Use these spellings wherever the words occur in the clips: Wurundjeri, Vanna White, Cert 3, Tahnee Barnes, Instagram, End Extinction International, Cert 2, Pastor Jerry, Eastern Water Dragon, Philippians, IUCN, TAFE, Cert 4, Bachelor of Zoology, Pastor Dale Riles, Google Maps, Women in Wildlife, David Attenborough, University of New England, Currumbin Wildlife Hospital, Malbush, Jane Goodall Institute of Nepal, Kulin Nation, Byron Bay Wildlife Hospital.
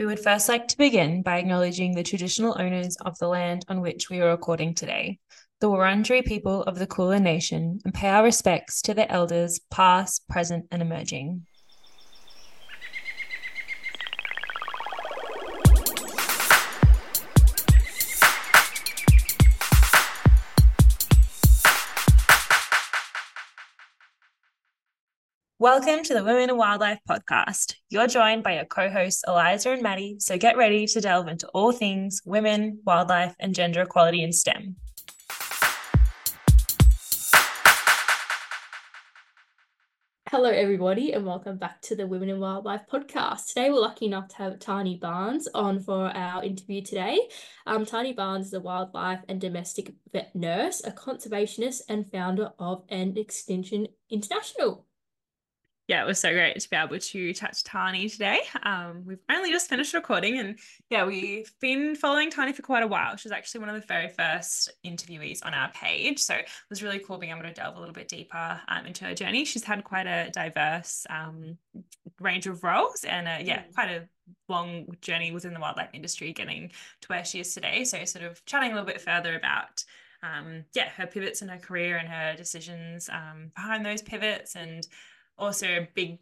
We would first like to begin by acknowledging the traditional owners of the land on which we are recording today, the Wurundjeri people of the Kulin Nation, and pay our respects to their elders, past, present, and emerging. Welcome to the Women in Wildlife podcast. You're joined by your co-hosts Eliza and Maddie, so get ready to delve into all things women, wildlife, and gender equality in STEM. Hello everybody and welcome back to the Women in Wildlife podcast. Today we're lucky enough to have Tahnee Barnes on for our interview today. Tahnee Barnes is a wildlife and domestic vet nurse, a conservationist, and founder of End Extinction International. Yeah, it was so great to be able to chat to Tahnee today. We've only just finished recording and yeah, we've been following Tahnee for quite a while. She's actually one of the very first interviewees on our page. So it was really cool being able to delve a little bit deeper into her journey. She's had quite a diverse range of roles and quite a long journey within the wildlife industry getting to where she is today. So sort of chatting a little bit further about her pivots in her career and her decisions behind those pivots. And also a big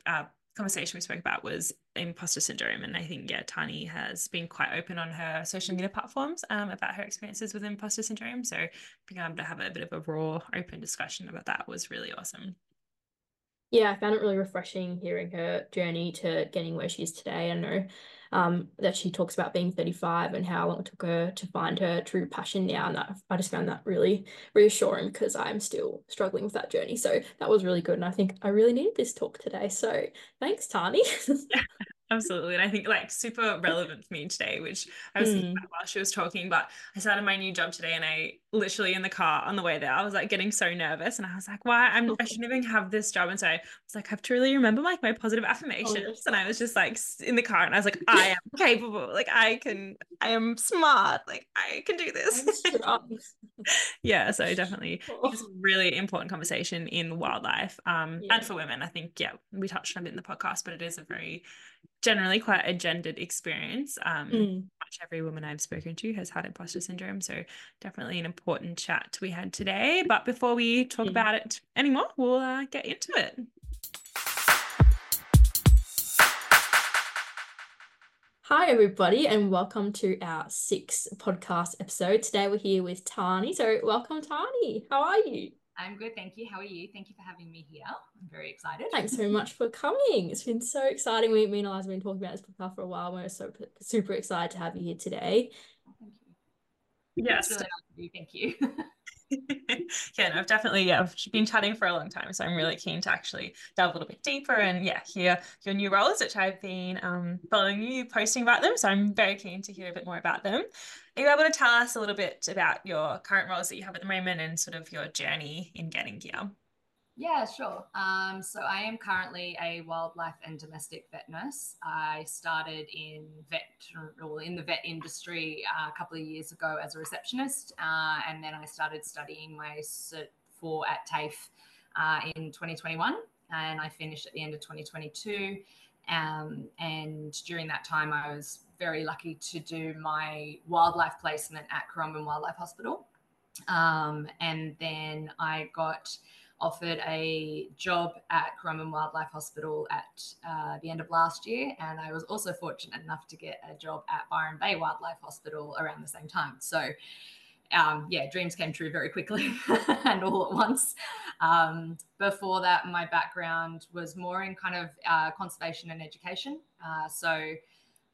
conversation we spoke about was imposter syndrome, and I think Tahnee has been quite open on her social media platforms about her experiences with imposter syndrome, so being able to have a bit of a raw open discussion about that was really awesome. Yeah, I found it really refreshing hearing her journey to getting where she is today. I know that she talks about being 35 and how long it took her to find her true passion now, and that, I just found that really reassuring because I'm still struggling with that journey. So that was really good, and I think I really needed this talk today. So thanks, Tahnee. Yeah, absolutely, and I think super relevant for me today, which I was thinking about while she was talking. But I started my new job today, and I literally in the car on the way there, I was getting so nervous, and I was I shouldn't even have this job. And so I was I have to really remember my positive affirmations. Oh, yes. And I was just in the car, and I was I am capable, I am smart, I can do this. Yeah, so definitely it's a really important conversation in wildlife and for women. I think we touched on it in the podcast, but it is a very generally quite a gendered experience. Pretty much every woman I've spoken to has had imposter syndrome, so definitely an important chat we had today. But before we talk about it anymore, we'll get into it. Hi everybody and welcome to our 6th podcast episode. Today we're here with Tahnee. So welcome Tahnee. How are you? I'm good, thank you. How are you? Thank you for having me here. I'm very excited. Thanks so much for coming. It's been so exciting. Me and Eliza have been talking about this podcast for a while. We're so super excited to have you here today. Oh, thank you. Yes. It's really nice to you. Thank you. Yeah, no, I've definitely I've been chatting for a long time, so I'm really keen to actually delve a little bit deeper and hear your new roles, which I've been following you posting about them, so I'm very keen to hear a bit more about them. Are you able to tell us a little bit about your current roles that you have at the moment and sort of your journey in getting here? Yeah, sure. So I am currently a wildlife and domestic vet nurse. I started in the vet industry a couple of years ago as a receptionist, and then I started studying my Cert 4 at TAFE in 2021, and I finished at the end of 2022. And during that time, I was very lucky to do my wildlife placement at Currumbin Wildlife Hospital, and then I got offered a job at Currumbin Wildlife Hospital at the end of last year, and I was also fortunate enough to get a job at Byron Bay Wildlife Hospital around the same time. So dreams came true very quickly and all at once. Before that, my background was more in kind of conservation and education. So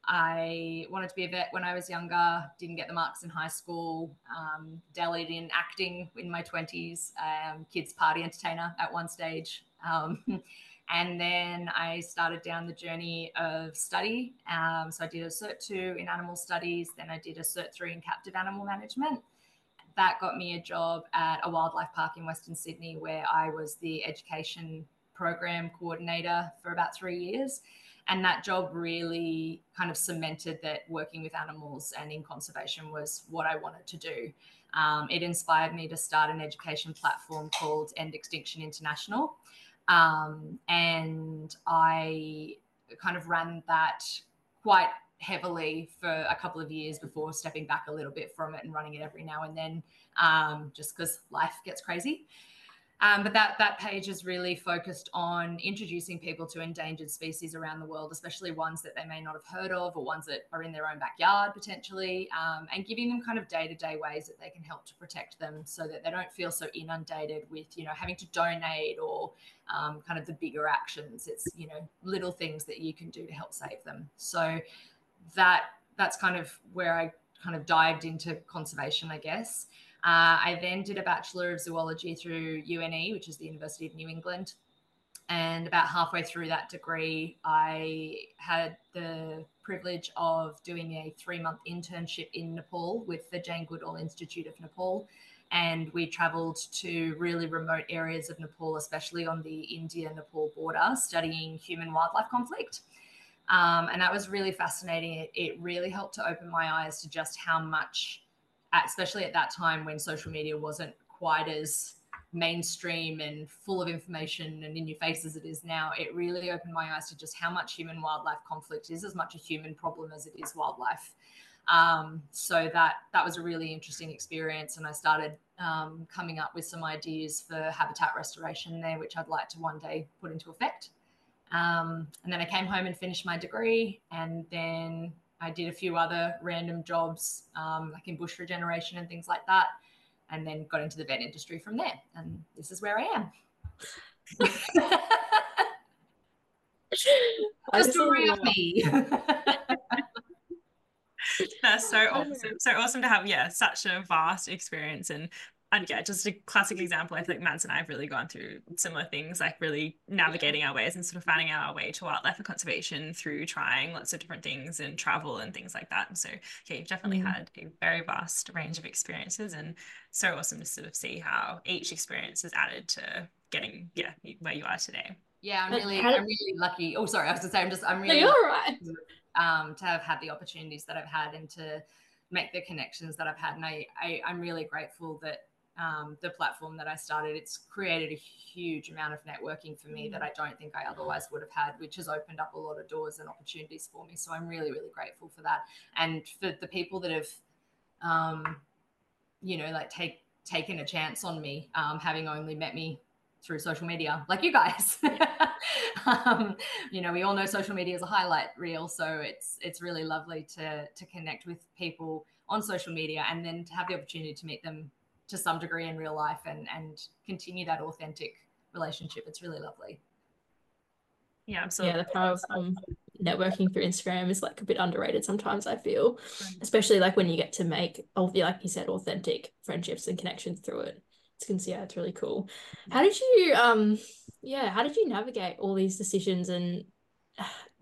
I wanted to be a vet when I was younger, didn't get the marks in high school, dallied in acting in my 20s, kids party entertainer at one stage. And then I started down the journey of study. So I did a Cert 2 in animal studies, then I did a Cert 3 in captive animal management. That got me a job at a wildlife park in Western Sydney where I was the education program coordinator for about 3 years. And that job really kind of cemented that working with animals and in conservation was what I wanted to do. It inspired me to start an education platform called End Extinction International. And I kind of ran that quite heavily for a couple of years before stepping back a little bit from it and running it every now and then, just because life gets crazy. But that page is really focused on introducing people to endangered species around the world, especially ones that they may not have heard of or ones that are in their own backyard potentially, and giving them kind of day-to-day ways that they can help to protect them so that they don't feel so inundated with, having to donate or kind of the bigger actions. It's, little things that you can do to help save them. So that's kind of where I kind of dived into conservation, I guess. I then did a Bachelor of Zoology through UNE, which is the University of New England. And about halfway through that degree, I had the privilege of doing a 3-month internship in Nepal with the Jane Goodall Institute of Nepal. And we traveled to really remote areas of Nepal, especially on the India-Nepal border, studying human-wildlife conflict. And that was really fascinating. It really helped to open my eyes to just how much, especially at that time when social media wasn't quite as mainstream and full of information and in your face as it is now, it really opened my eyes to just how much human-wildlife conflict is as much a human problem as it is wildlife. So that was a really interesting experience, and I started coming up with some ideas for habitat restoration there, which I'd like to one day put into effect. And then I came home and finished my degree, and then I did a few other random jobs, like in bush regeneration and things like that, and then got into the vet industry from there. And this is where I am. That's the story of me. That's so awesome. So awesome to have, such a vast experience. And just a classic example. I think Mads and I have really gone through similar things, like really navigating our ways and sort of finding our way to wildlife and conservation through trying lots of different things and travel and things like that. So you've definitely had a very vast range of experiences, and so awesome to sort of see how each experience has added to getting where you are today. Yeah, I'm really lucky. Oh, sorry, I was going to say I'm really lucky, all right. To have had the opportunities that I've had and to make the connections that I've had, and I'm really grateful that the platform that I started, it's created a huge amount of networking for me that I don't think I otherwise would have had, which has opened up a lot of doors and opportunities for me. So I'm really, really grateful for that. And for the people that have, taken a chance on me, having only met me through social media, like you guys. We all know social media is a highlight reel, so it's really lovely to connect with people on social media and then to have the opportunity to meet them to some degree in real life and continue that authentic relationship. It's really lovely. Yeah, absolutely. Yeah, the power of networking through Instagram is like a bit underrated sometimes, I feel, especially like when you get to make, like you said, authentic friendships and connections through it. It's really cool. How did you navigate all these decisions and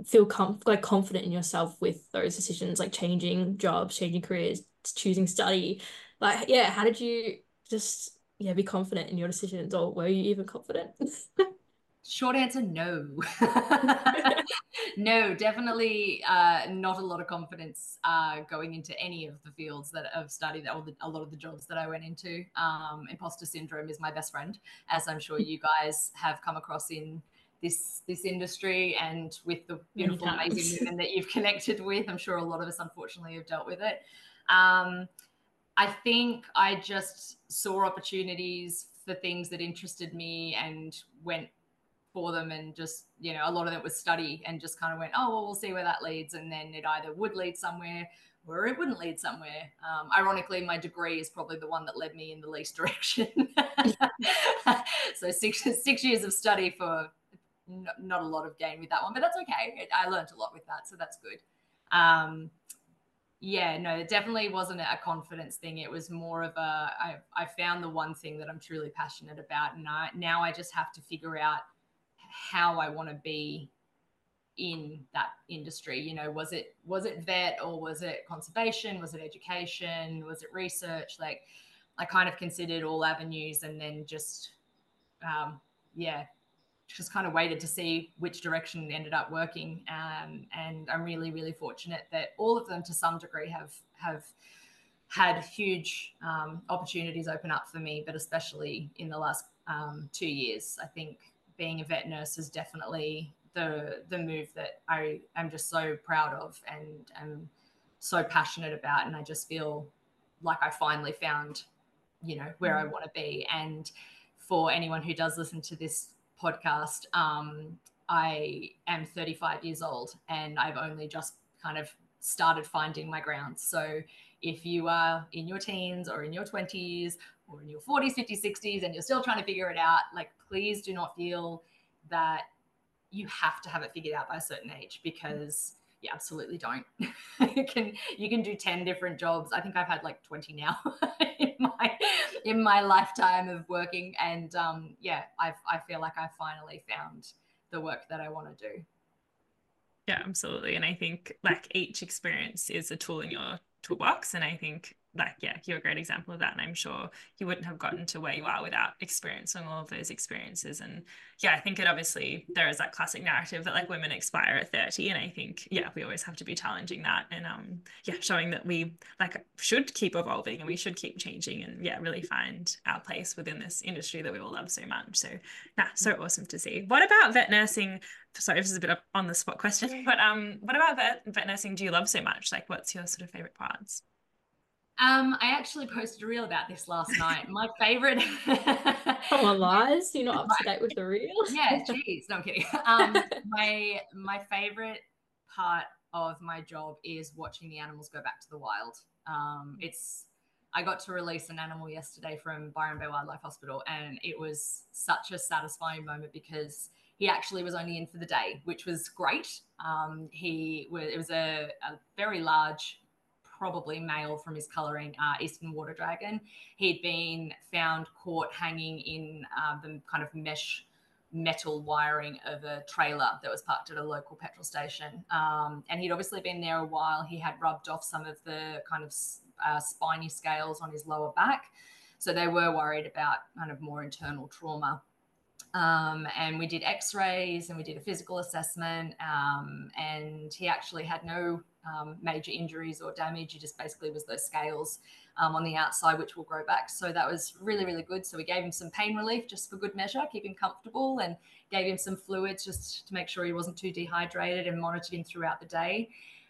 feel confident in yourself with those decisions, like changing jobs, changing careers, choosing study? How did you just be confident in your decisions, or were you even confident? Short answer, no. No, definitely not a lot of confidence going into any of the fields that I've studied, or a lot of the jobs that I went into. Imposter syndrome is my best friend, as I'm sure you guys have come across in this industry and with the beautiful, amazing women that you've connected with. I'm sure a lot of us, unfortunately, have dealt with it. I think I just saw opportunities for things that interested me and went for them, and just, a lot of it was study, and just kind of went, we'll see where that leads. And then it either would lead somewhere or it wouldn't lead somewhere. Ironically, my degree is probably the one that led me in the least direction. So six years of study for not a lot of gain with that one, but that's okay. I learned a lot with that, so that's good. It definitely wasn't a confidence thing. It was more of I found the one thing that I'm truly passionate about, and now I just have to figure out how I want to be in that industry. Was it vet, or was it conservation? Was it education? Was it research? Like, I kind of considered all avenues, and then just kind of waited to see which direction ended up working. And I'm really, really fortunate that all of them to some degree have had huge opportunities open up for me, but especially in the last 2 years. I think being a vet nurse has definitely the move that I am just so proud of and am so passionate about. And I just feel like I finally found, you know, where I want to be. And for anyone who does listen to this podcast, I am 35 years old and I've only just kind of started finding my ground. So if you are in your teens or in your 20s or in your 40s, 50s, 60s, and you're still trying to figure it out, like, please do not feel that you have to have it figured out by a certain age, because you absolutely don't. You can do 10 different jobs. I think I've had like 20 now in my lifetime of working. And I feel like I finally found the work that I want to do. Yeah, absolutely. And I think like each experience is a tool in your toolbox. And I think like, yeah, you're a great example of that. And I'm sure you wouldn't have gotten to where you are without experiencing all of those experiences. And yeah, I think it obviously, there is that classic narrative that like women expire at 30. And I think, yeah, we always have to be challenging that and showing that we like should keep evolving and we should keep changing and yeah, really find our place within this industry that we all love so much. So so awesome to see. What about vet nursing? Sorry, this is a bit of on the spot question, but what about vet nursing do you love so much? Like, what's your sort of favorite parts? I actually posted a reel about this last night. My favorite. Oh, lies! You're not up to date with the reel. Yeah, geez, no, I'm kidding. My favorite part of my job is watching the animals go back to the wild. I got to release an animal yesterday from Byron Bay Wildlife Hospital, and it was such a satisfying moment because he actually was only in for the day, which was great. It was a very large, probably male from his colouring, Eastern Water Dragon. He'd been found caught hanging in the kind of mesh metal wiring of a trailer that was parked at a local petrol station. And he'd obviously been there a while. He had rubbed off some of the kind of spiny scales on his lower back. So they were worried about kind of more internal trauma. And we did x-rays and we did a physical assessment, and he actually had no major injuries or damage. He just basically was those scales on the outside, which will grow back. So that was really, really good. So we gave him some pain relief just for good measure, keep him comfortable, and gave him some fluids just to make sure he wasn't too dehydrated, and monitored him throughout the day.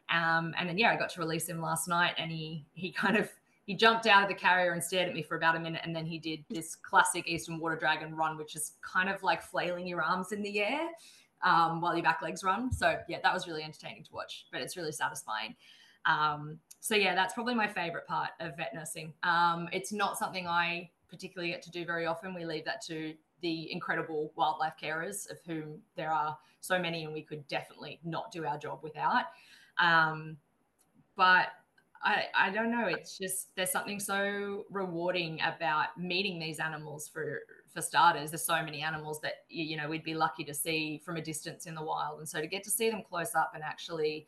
And then, yeah, I got to release him last night, and he jumped out of the carrier and stared at me for about a minute, and then he did this classic Eastern Water Dragon run, which is kind of like flailing your arms in the air while your back legs run. So, yeah, that was really entertaining to watch, but it's really satisfying. So, yeah, that's probably my favourite part of vet nursing. It's not something I particularly get to do very often. We leave that to the incredible wildlife carers, of whom there are so many, and we could definitely not do our job without. But I don't know. It's just, there's something so rewarding about meeting these animals for starters. There's so many animals that, you know, we'd be lucky to see from a distance in the wild. And so to get to see them close up and actually,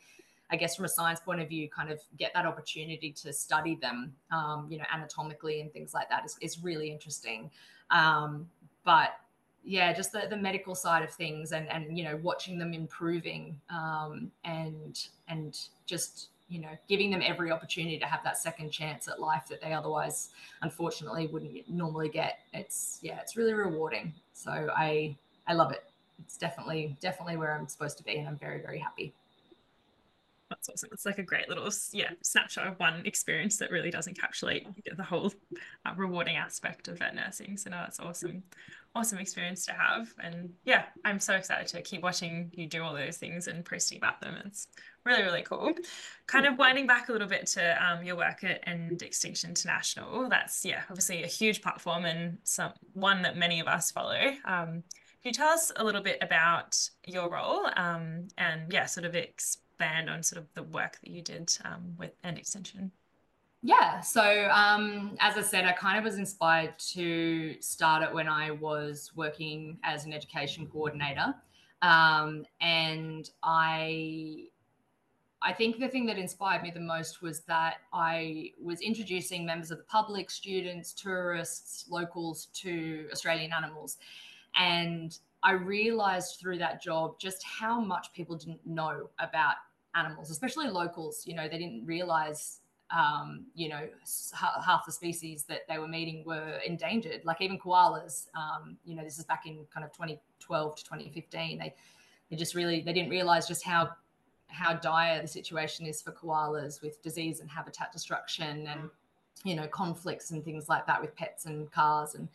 I guess from a science point of view, kind of get that opportunity to study them, you know, anatomically and things like that is really interesting. But yeah, just the medical side of things and, you know, watching them improving and just, you know, giving them every opportunity to have that second chance at life that they otherwise, unfortunately, wouldn't normally get. It's really rewarding. So I love it. It's definitely where I'm supposed to be, and I'm very, very happy. That's awesome. It's like a great little snapshot of one experience that really does encapsulate the whole rewarding aspect of vet nursing. So no, that's awesome experience to have. And yeah, I'm so excited to keep watching you do all those things and posting about them. It's really, really cool. Kind of winding back a little bit to your work at End Extinction International. That's obviously a huge platform and one that many of us follow. Can you tell us a little bit about your role and sort of expand on sort of the work that you did with End Extinction? Yeah. So as I said, I kind of was inspired to start it when I was working as an education coordinator. And I think the thing that inspired me the most was that I was introducing members of the public, students, tourists, locals to Australian animals. And I realized through that job just how much people didn't know about animals, especially locals. You know, they didn't realize you know, half the species that they were meeting were endangered, like even koalas. You know, this is back in kind of 2012 to 2015. They They just really, they didn't realize just how dire the situation is for koalas with disease and habitat destruction and, you know, conflicts and things like that with pets and cars. And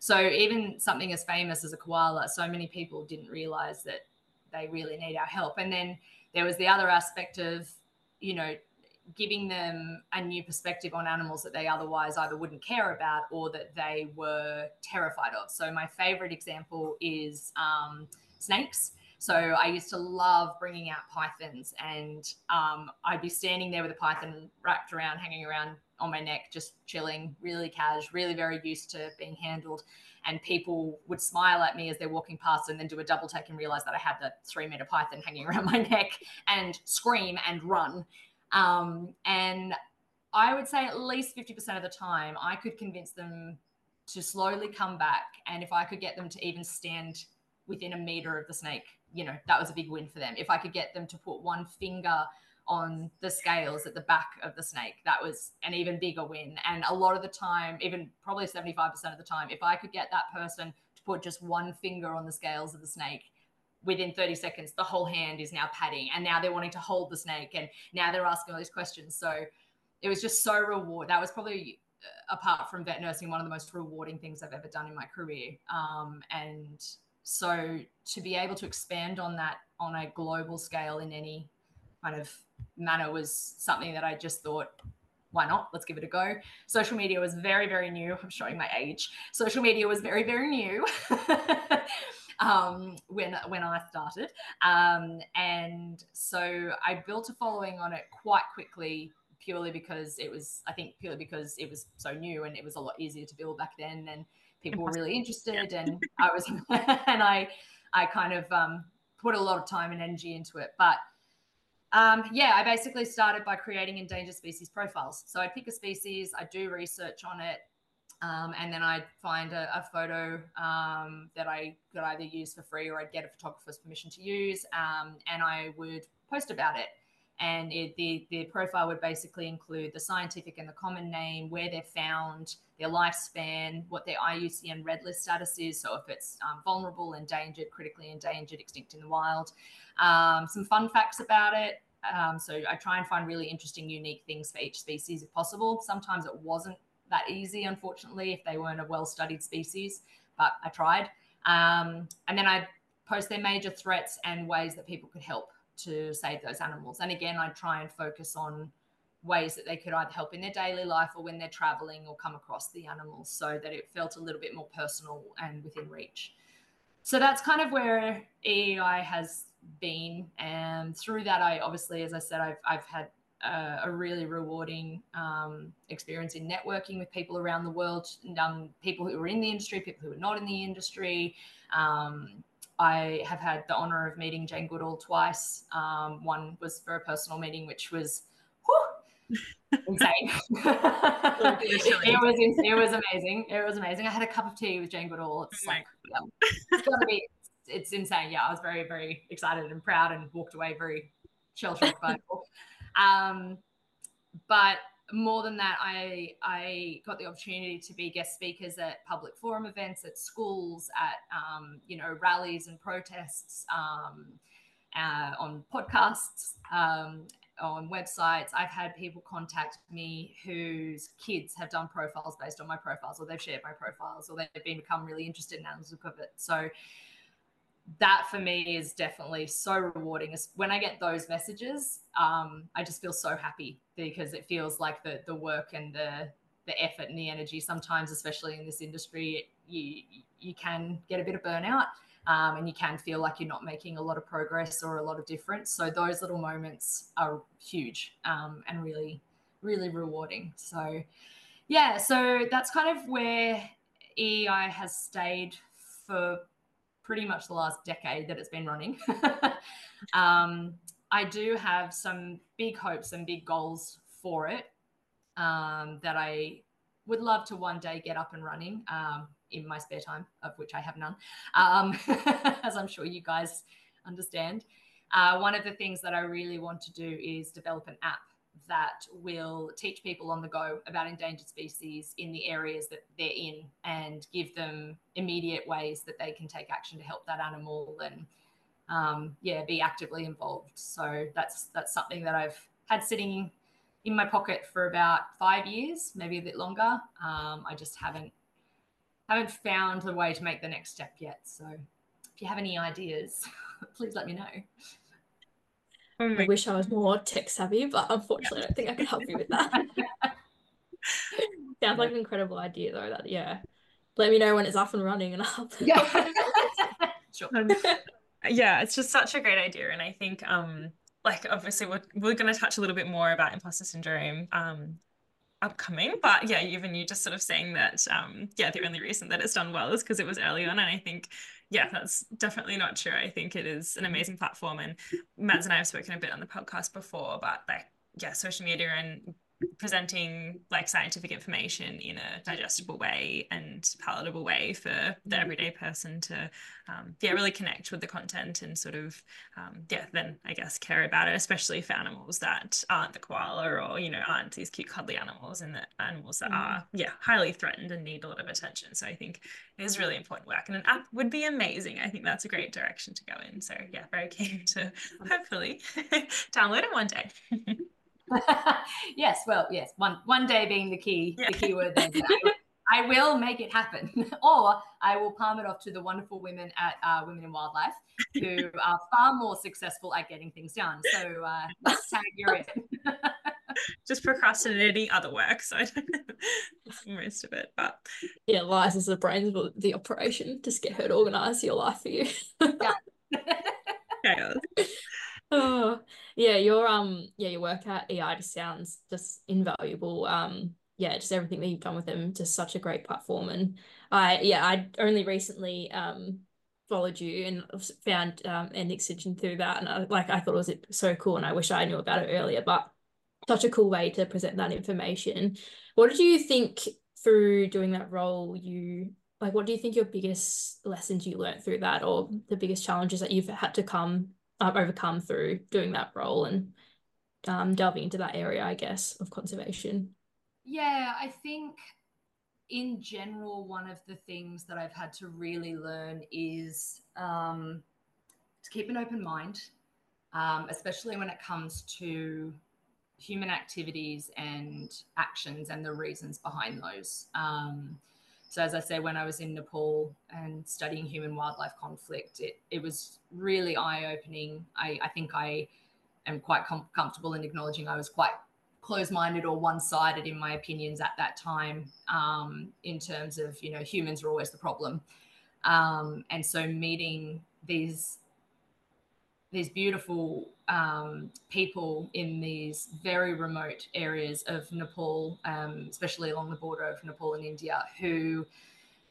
so even something as famous as a koala, so many people didn't realize that they really need our help. And then there was the other aspect of, you know, giving them a new perspective on animals that they otherwise either wouldn't care about or that they were terrified of. So my favorite example is snakes. So I used to love bringing out pythons, and I'd be standing there with a python wrapped around, hanging around on my neck, just chilling, really cash, really very used to being handled. And people would smile at me as they're walking past and then do a double take and realize that I had the 3-meter python hanging around my neck and scream and run. And I would say at least 50% of the time I could convince them to slowly come back. And if I could get them to even stand within a meter of the snake, you know, that was a big win for them. If I could get them to put one finger on the scales at the back of the snake, that was an even bigger win. And a lot of the time, even probably 75% of the time, if I could get that person to put just one finger on the scales of the snake, within 30 seconds, the whole hand is now padding, and now they're wanting to hold the snake, and now they're asking all these questions. So it was just so rewarding. That was probably, apart from vet nursing, one of the most rewarding things I've ever done in my career. And so to be able to expand on that on a global scale in any kind of manner was something that I just thought, why not? Let's give it a go. Social media was very, very new. I'm showing my age. Social media was very, very new. When I started. And so I built a following on it quite quickly, purely because it was, I think purely because it was so new and it was a lot easier to build back then, and people were really interested. And I was, and I kind of put a lot of time and energy into it. But yeah, I basically started by creating endangered species profiles. So I pick a species, I do research on it, and then I'd find a photo that I could either use for free or I'd get a photographer's permission to use, and I would post about it. And the profile would basically include the scientific and the common name, where they're found, their lifespan, what their IUCN red list status is, so if it's vulnerable, endangered, critically endangered, extinct in the wild, some fun facts about it. So I try and find really interesting, unique things for each species if possible. Sometimes it wasn't that easy, unfortunately, if they weren't a well-studied species, but I tried. And then I post their major threats and ways that people could help to save those animals. And again, I try and focus on ways that they could either help in their daily life or when they're traveling or come across the animals, so that it felt a little bit more personal and within reach. So that's kind of where EEI has been. And through that, I obviously, as I said, I've had a really rewarding experience in networking with people around the world, people who are in the industry, people who are not in the industry. I have had the honor of meeting Jane Goodall twice. One was for a personal meeting, which was insane. it was amazing. It was amazing. I had a cup of tea with Jane Goodall. It's like, yeah, it's gotta be, it's insane. Yeah, I was very, very excited and proud, and walked away very shell-shocked by it all. But more than that, I got the opportunity to be guest speakers at public forum events, at schools, at, you know, rallies and protests, on podcasts, on websites. I've had people contact me whose kids have done profiles based on my profiles, or they've shared my profiles, or they've become really interested in animals because of it. So that for me is definitely so rewarding. When I get those messages, I just feel so happy, because it feels like the work and the effort and the energy, sometimes, especially in this industry, you can get a bit of burnout, and you can feel like you're not making a lot of progress or a lot of difference. So those little moments are huge, and really, really rewarding. So yeah, so that's kind of where EEI has stayed for pretty much the last decade that it's been running. I do have some big hopes and big goals for it, that I would love to one day get up and running, in my spare time, of which I have none, as I'm sure you guys understand. One of the things that I really want to do is develop an app that will teach people on the go about endangered species in the areas that they're in, and give them immediate ways that they can take action to help that animal, and be actively involved. So that's something that I've had sitting in my pocket for about 5 years, maybe a bit longer. I just haven't found the way to make the next step yet. So if you have any ideas, please let me know. I wish I was more tech savvy, but unfortunately I don't think I can help you with that. Sounds like an incredible idea though, that, yeah. Let me know when it's up and running and I'll... Yeah. Sure. Yeah, it's just such a great idea. And I think, obviously we're going to touch a little bit more about imposter syndrome upcoming, but yeah, even you just sort of saying that, the only reason that it's done well is because it was early on. And I think, yeah, that's definitely not true. I think it is an amazing platform. And Mads and I have spoken a bit on the podcast before, but social media and presenting scientific information in a digestible way and palatable way for the everyday person to really connect with the content and sort of then I guess care about it, especially for animals that aren't the koala or aren't these cute cuddly animals, and the animals that are highly threatened and need a lot of attention. So I think it is really important work, and an app would be amazing. I think that's a great direction to go in. So yeah, very keen to hopefully download it one day. Yes, one day being the key word there. I will make it happen, or I will palm it off to the wonderful women at Women in Wildlife, who are far more successful at getting things done. So that's how you're in. Just procrastinating other work, so I don't know most of it. But yeah, Liz is the brains of the operation. Just get her to organise your life for you. Chaos. Oh yeah, your work at EI just sounds just invaluable. Just everything that you've done with them, just such a great platform. And I only recently followed you and found End Extinction through that, and I thought it was so cool, and I wish I knew about it earlier. But such a cool way to present that information. What did you think through doing that role? What do you think your biggest lessons you learned through that, or the biggest challenges that you've had to overcome through doing that role and delving into that area, I guess, of conservation? Yeah, I think in general, one of the things that I've had to really learn is to keep an open mind, especially when it comes to human activities and actions and the reasons behind those. So as I say, when I was in Nepal and studying human-wildlife conflict, it was really eye-opening. I think I am quite comfortable in acknowledging I was quite close-minded or one-sided in my opinions at that time, in terms of, humans are always the problem. And so meeting these beautiful people in these very remote areas of Nepal, especially along the border of Nepal and India, who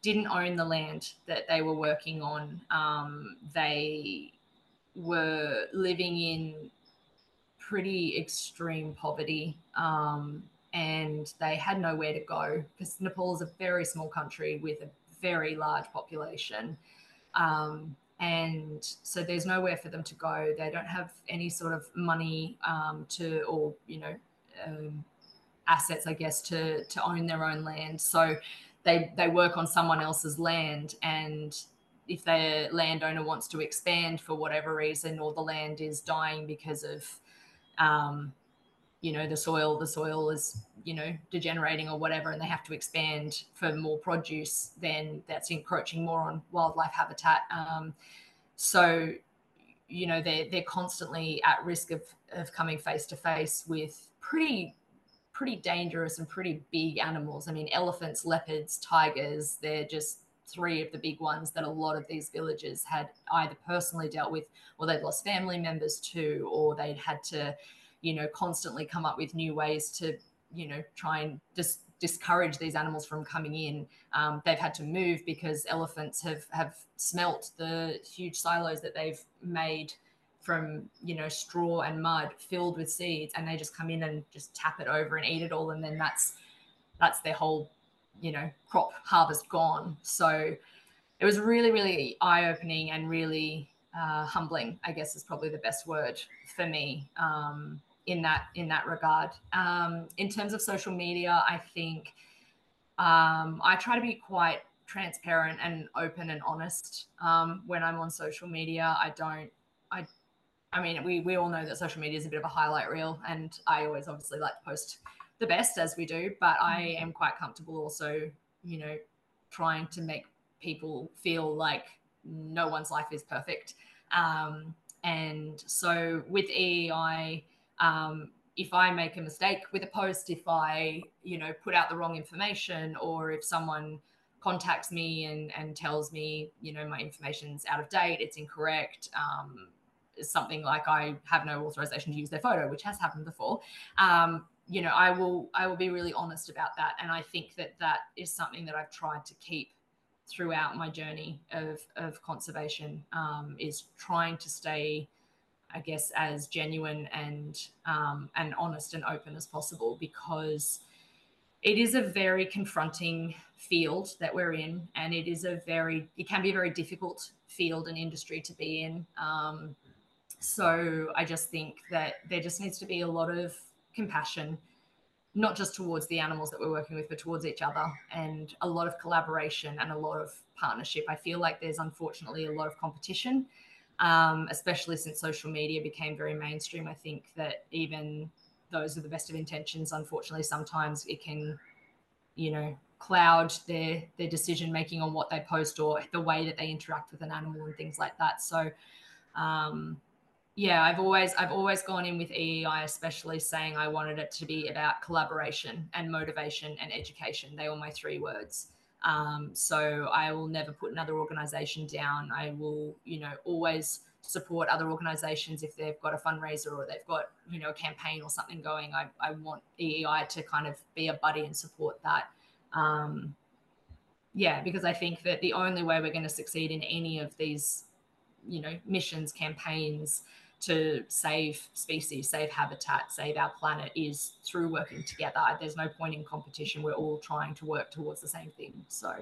didn't own the land that they were working on. They were living in pretty extreme poverty, and they had nowhere to go, because Nepal is a very small country with a very large population. And so there's nowhere for them to go. They don't have any sort of money or assets, I guess, to own their own land. So they work on someone else's land, and if their landowner wants to expand for whatever reason, or the land is dying because of, the soil is, degenerating or whatever, and they have to expand for more produce, then that's encroaching more on wildlife habitat. They're constantly at risk of coming face to face with pretty dangerous and pretty big animals. I mean, elephants, leopards, tigers, they're just three of the big ones that a lot of these villagers had either personally dealt with, or they'd lost family members to, or they'd had to, constantly come up with new ways to, try and discourage these animals from coming in. They've had to move because elephants have smelt the huge silos that they've made from, straw and mud filled with seeds, and they just come in and just tap it over and eat it all. And then that's their whole, crop harvest gone. So it was really, really eye-opening and really humbling, I guess, is probably the best word for me. In that regard. In terms of social media, I think I try to be quite transparent and open and honest when I'm on social media. I don't I mean, we all know that social media is a bit of a highlight reel, and I always obviously like to post the best, as we do, but I am quite comfortable also, you know, trying to make people feel like no one's life is perfect. And so with EEI, if I make a mistake with a post, if I, you know, put out the wrong information, or if someone contacts me and tells me, you know, my information's out of date, it's incorrect, something like I have no authorization to use their photo, which has happened before, you know, I will be really honest about that. And I think that that is something that I've tried to keep throughout my journey of conservation, is trying to stay, I guess, as genuine and honest and open as possible, because it is a very confronting field that we're in, and it is it can be a very difficult field and industry to be in. So I just think that there just needs to be a lot of compassion, not just towards the animals that we're working with, but towards each other, and a lot of collaboration and a lot of partnership. I feel like there's unfortunately a lot of competition, especially since social media became very mainstream. I think that even those with the best of intentions, unfortunately, sometimes it can, you know, cloud their decision making on what they post or the way that they interact with an animal and things like that. So, yeah, I've always gone in with EEI, especially saying I wanted it to be about collaboration and motivation and education. They were my three words. So I will never put another organization down. I will, you know, always support other organizations if they've got a fundraiser or they've got, you know, a campaign or something going. I want EEI to kind of be a buddy and support that. Yeah, because I think that the only way we're going to succeed in any of these, you know, missions, campaigns to save species, save habitat, save our planet is through working together. There's no point in competition. We're all trying to work towards the same thing. So,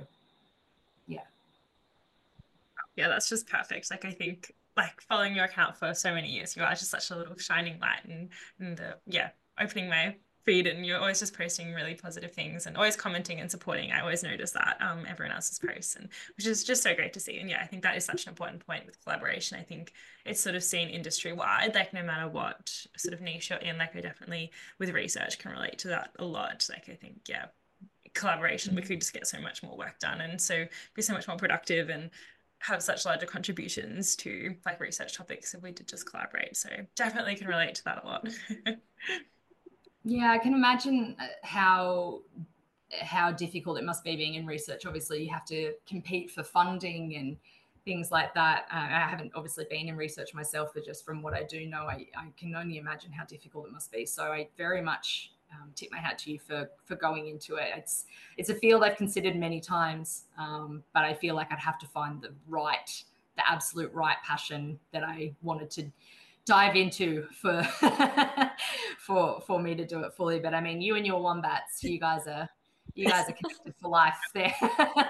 yeah. Yeah, that's just perfect. Like, I think, like, following your account for so many years, you are just such a little shining light and yeah, opening my feed, and you're always just posting really positive things and always commenting and supporting. I always notice that everyone else's posts, and which is just so great to see. And yeah, I think that is such an important point with collaboration. I think it's sort of seen industry wide, like no matter what sort of niche you're in, like I definitely with research can relate to that a lot. Like I think, yeah, collaboration, we could just get so much more work done and so be so much more productive and have such larger contributions to like research topics if we did just collaborate. So definitely can relate to that a lot. Yeah, I can imagine how difficult it must be being in research. Obviously, you have to compete for funding and things like that. I haven't obviously been in research myself, but just from what I do know, I can only imagine how difficult it must be. So I very much tip my hat to you for going into it. It's a field I've considered many times, but I feel like I'd have to find the absolute right passion that I wanted to dive into for me to do it fully. But I mean, you and your wombats, you guys are connected for life there.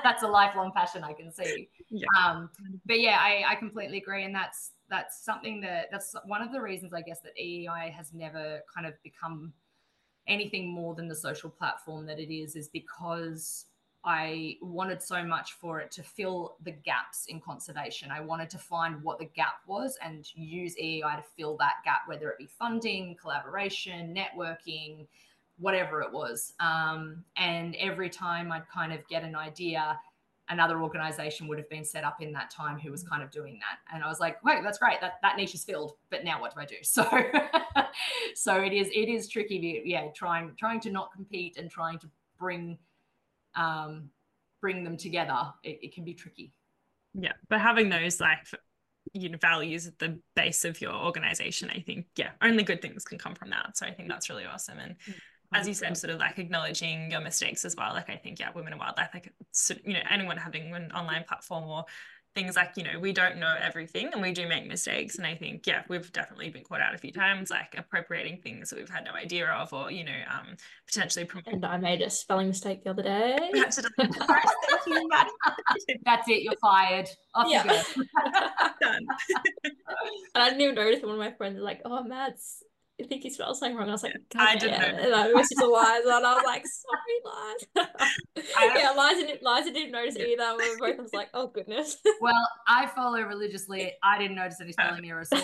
That's a lifelong passion, I can see. Yeah. But yeah, I completely agree, and that's something that's one of the reasons, I guess, that EEI has never kind of become anything more than the social platform that it is because I wanted so much for it to fill the gaps in conservation. I wanted to find what the gap was and use EEI to fill that gap, whether it be funding, collaboration, networking, whatever it was. And every time I'd kind of get an idea, another organization would have been set up in that time who was kind of doing that. And I was like, wait, that's great. That niche is filled, but now what do I do? So so it is tricky, yeah, trying to not compete and trying to bring them together. It can be tricky. Yeah, but having those, like, you know, values at the base of your organization, I think, yeah, only good things can come from that. So I think that's really awesome. And as you said, sort of like acknowledging your mistakes as well. Like I think, yeah, women in wildlife, like, you know, anyone having an online platform or things, like, you know, we don't know everything and we do make mistakes. And I think, yeah, we've definitely been caught out a few times, like appropriating things that we've had no idea of, or, you know, potentially promoting. And I made a spelling mistake the other day. That's it, you're fired. Off you go. Done. And I didn't even notice. One of my friends was like, oh, Mads, I think he spelled something wrong. I was like, I didn't know. And I messaged Eliza and I was like, sorry, Liza. Yeah, Liza didn't notice either. We were both was like, oh goodness. Well, I follow religiously. I didn't notice any spelling errors. So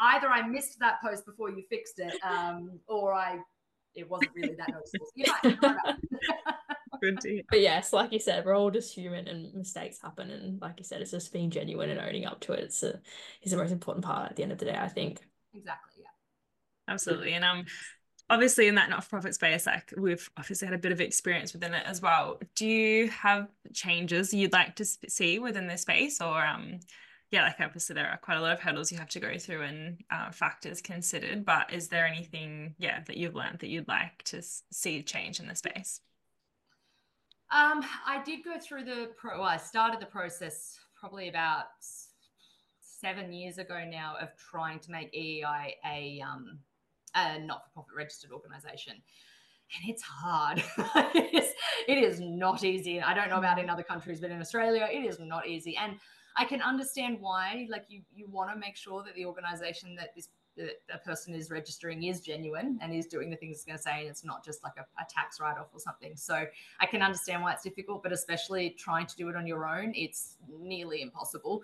either I missed that post before you fixed it, or it wasn't really that noticeable. So you might know. But yes, like you said, we're all just human and mistakes happen, and like you said, it's just being genuine and owning up to it is the most important part at the end of the day, I think. Exactly, yeah, absolutely. And obviously in that not-for-profit space, like, we've obviously had a bit of experience within it as well. Do you have changes you'd like to see within this space, or yeah, like obviously there are quite a lot of hurdles you have to go through and factors considered, but is there anything, yeah, that you've learned that you'd like to see change in the space? I did go through I started the process probably about 7 years ago now of trying to make EEI a not-for-profit registered organisation, and it's hard. It is not easy. I don't know about in other countries, but in Australia it is not easy, and I can understand why. Like, you want to make sure that the organisation that a person is registering is genuine and is doing the things it's going to say, and it's not just like a tax write-off or something. So I can understand why it's difficult, but especially trying to do it on your own, it's nearly impossible,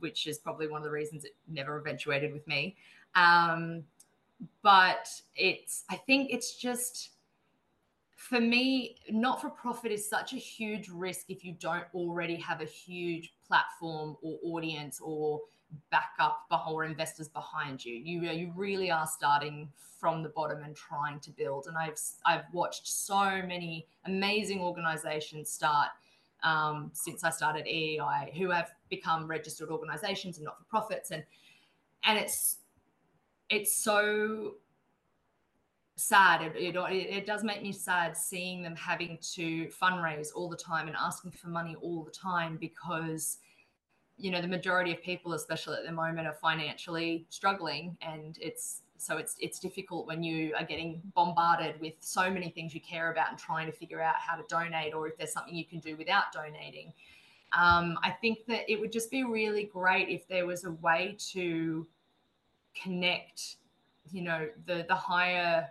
which is probably one of the reasons it never eventuated with me. But I think it's just, for me, not-for-profit is such a huge risk if you don't already have a huge platform or audience or backup or investors behind you. You really are starting from the bottom and trying to build. And I've watched so many amazing organizations start since I started EEI, who have become registered organizations and not-for-profits, and it's so sad. It does make me sad seeing them having to fundraise all the time and asking for money all the time, because you know, the majority of people, especially at the moment, are financially struggling, and it's difficult when you are getting bombarded with so many things you care about and trying to figure out how to donate, or if there's something you can do without donating. I think that it would just be really great if there was a way to connect, you know, the higher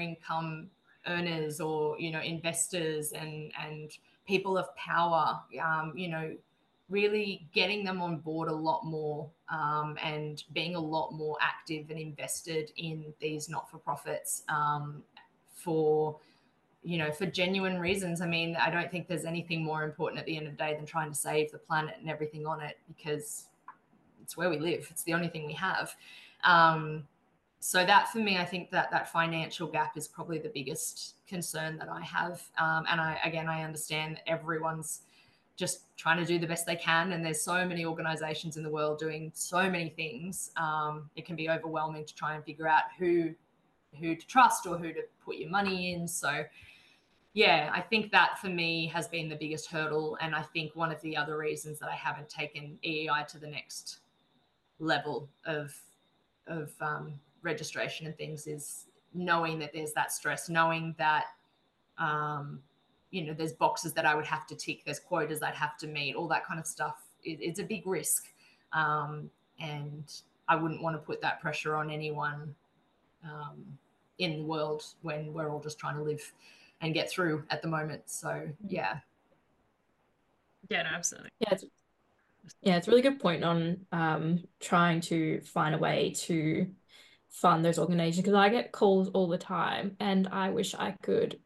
income earners, or, you know, investors and people of power, you know, really getting them on board a lot more, and being a lot more active and invested in these not-for-profits, for genuine reasons. I mean, I don't think there's anything more important at the end of the day than trying to save the planet and everything on it, because it's where we live. It's the only thing we have. So that, for me, I think that financial gap is probably the biggest concern that I have. And I understand that everyone's just trying to do the best they can, and there's so many organizations in the world doing so many things. It can be overwhelming to try and figure out who to trust or who to put your money in. So yeah, I think that for me has been the biggest hurdle, and I think one of the other reasons that I haven't taken EEI to the next level of registration and things is knowing that there's that stress, knowing that you know, there's boxes that I would have to tick, there's quotas I'd have to meet, all that kind of stuff. It's a big risk. And I wouldn't want to put that pressure on anyone in the world when we're all just trying to live and get through at the moment. So, yeah. Yeah, no, absolutely. Yeah, it's a really good point on trying to find a way to fund those organizations, because I get calls all the time and I wish I could,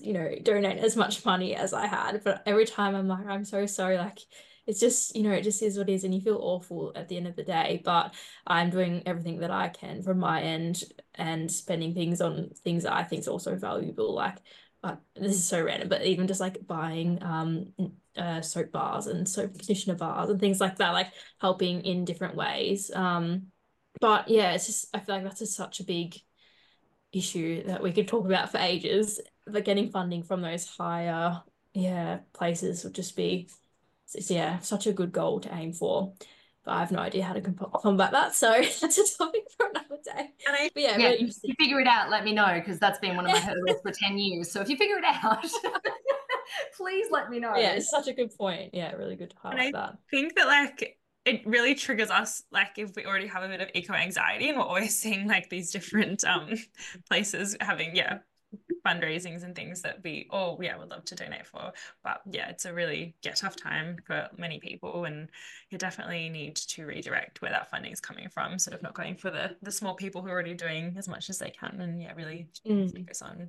you know, donate as much money as I had, but every time I'm like, I'm so sorry, like, it's just, you know, it just is what it is, and you feel awful at the end of the day. But I'm doing everything that I can from my end and spending things on things that I think is also valuable, like this is so random, but even just like buying soap bars and soap conditioner bars and things like that, like helping in different ways. But yeah, it's just, I feel like that's just such a big issue that we could talk about for ages, but getting funding from those higher places would just be such a good goal to aim for, but I have no idea how to combat that, so that's a topic for another day. Really interesting. If you figure it out, let me know, because that's been one of my hurdles for 10 years, so if you figure it out please let me know. It's such a good point. Really good to highlight that. I think that, like, it really triggers us, like if we already have a bit of eco-anxiety and we're always seeing like these different places having, yeah, fundraisings and things that we, oh yeah, would love to donate for. But yeah, it's a really tough time for many people, and you definitely need to redirect where that funding is coming from, sort of not going for the small people who are already doing as much as they can, and yeah, really focus on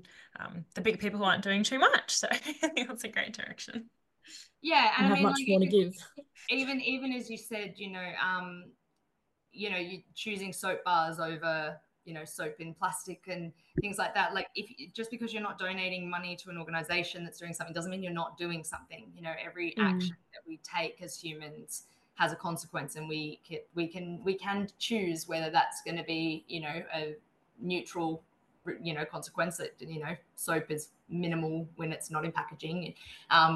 the big people who aren't doing too much. So I think that's a great direction. Yeah, and I mean, like, even as you said, you know, you're choosing soap bars over, you know, soap in plastic and things like that. Like, if just because you're not donating money to an organization that's doing something doesn't mean you're not doing something. You know, every action that we take as humans has a consequence, and we can choose whether that's going to be, you know, a neutral, you know, consequence that, you know, soap is minimal when it's not in packaging,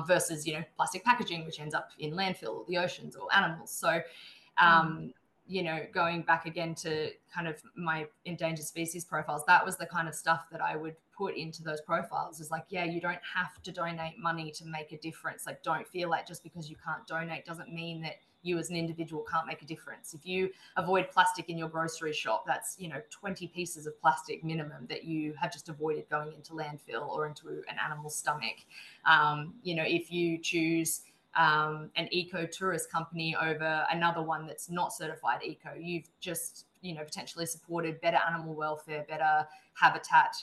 versus, you know, plastic packaging, which ends up in landfill or the oceans or animals. So, you know, going back again to kind of my endangered species profiles, that was the kind of stuff that I would put into those profiles, is like, yeah, you don't have to donate money to make a difference. Like, don't feel like just because you can't donate doesn't mean that you as an individual can't make a difference. If you avoid plastic in your grocery shop, that's, you know, 20 pieces of plastic minimum that you have just avoided going into landfill or into an animal's stomach. You know, if you choose an eco-tourist company over another one that's not certified eco, you've just, you know, potentially supported better animal welfare, better habitat,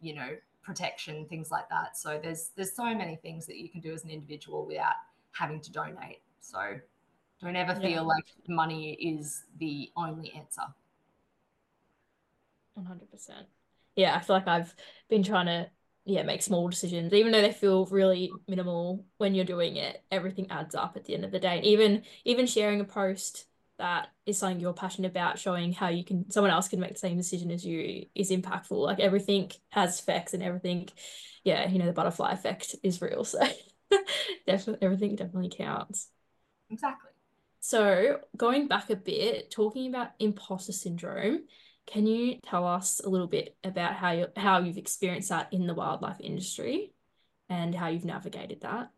you know, protection, things like that. So there's so many things that you can do as an individual without having to donate. So don't ever feel like money is the only answer. 100%. Yeah, I feel like I've been trying to, yeah, make small decisions, even though they feel really minimal. When you're doing it, everything adds up at the end of the day. And even sharing a post that is something you're passionate about, showing how you can, someone else can make the same decision as you, is impactful. Like, everything has effects, and everything, yeah, you know, the butterfly effect is real. So definitely, everything definitely counts. Exactly. So going back a bit, talking about imposter syndrome, can you tell us a little bit about how you've experienced that in the wildlife industry and how you've navigated that?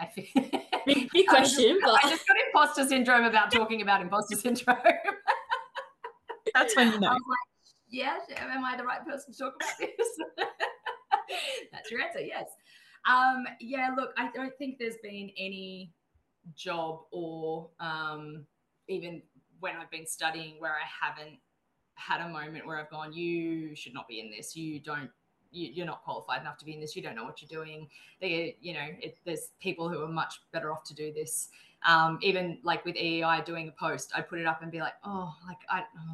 I feel big question. I just got imposter syndrome about talking about imposter syndrome. That's when you know. I was like, yeah, am I the right person to talk about this? That's your answer, yes. Yeah, look, I don't think there's been any job or even when I've been studying where I haven't had a moment where I've gone, you should not be in this, you're not qualified enough to be in this, you don't know what you're doing. There's people who are much better off to do this. Even like with EEI doing a post, I put it up and be like,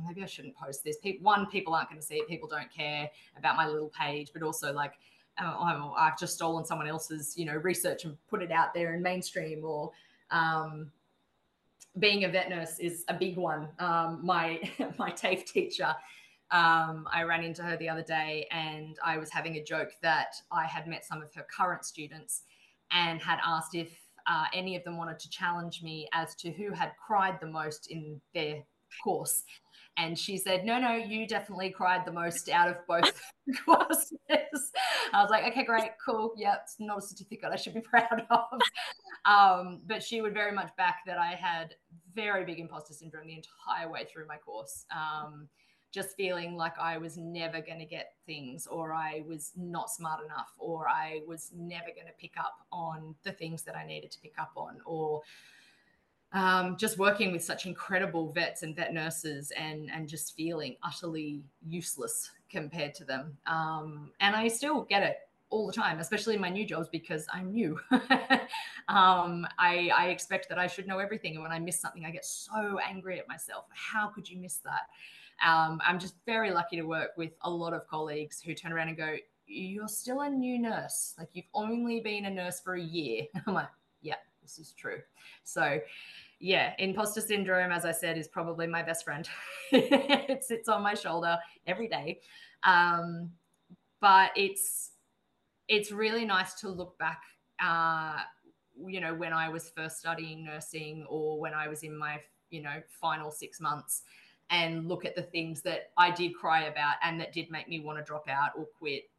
maybe I shouldn't post this. People aren't going to see it, people don't care about my little page, but also like, oh, I've just stolen someone else's, you know, research and put it out there in mainstream. Or being a vet nurse is a big one. My TAFE teacher, I ran into her the other day, and I was having a joke that I had met some of her current students and had asked if any of them wanted to challenge me as to who had cried the most in their course. And she said, no, you definitely cried the most out of both courses. I was like, okay, great, cool. Yeah, it's not a certificate I should be proud of. But she would very much back that I had very big imposter syndrome the entire way through my course. Just feeling like I was never going to get things, or I was not smart enough, or I was never going to pick up on the things that I needed to pick up on, or just working with such incredible vets and vet nurses and just feeling utterly useless compared to them. And I still get it all the time, especially in my new jobs, because I'm new. I expect that I should know everything, and when I miss something, I get so angry at myself. How could you miss that? I'm just very lucky to work with a lot of colleagues who turn around and go, you're still a new nurse. Like, you've only been a nurse for a year. I'm like, yeah. This is true. So yeah, imposter syndrome, as I said, is probably my best friend. It sits on my shoulder every day. But it's really nice to look back, you know, when I was first studying nursing, or when I was in my, you know, final 6 months, and look at the things that I did cry about and that did make me want to drop out or quit.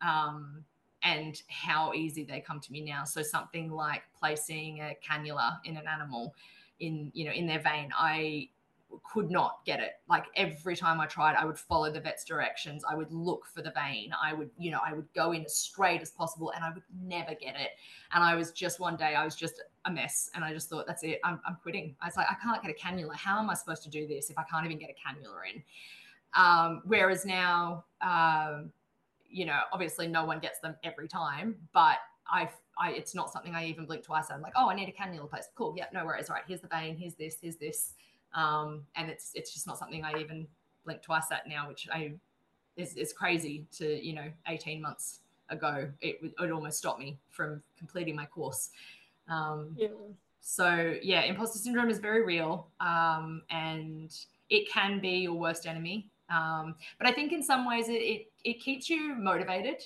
And how easy they come to me now. So something like placing a cannula in an animal in their vein. I could not get it. Like, every time I tried, I would follow the vet's directions. I would look for the vein. I would go in as straight as possible, and I would never get it. And I was just, one day I was just a mess, and I just thought, that's it. I'm quitting. I was like, I can't get a cannula. How am I supposed to do this if I can't even get a cannula in? Whereas now, obviously no one gets them every time, but it's not something I even blink twice at. I'm like, oh, I need a cannula place. Cool. Yeah, no worries. All right. Here's the vein. Here's this, here's this. And it's just not something I even blink twice at now, which is crazy to, 18 months ago, it almost stopped me from completing my course. So yeah, imposter syndrome is very real. And it can be your worst enemy. But I think in some ways it keeps you motivated.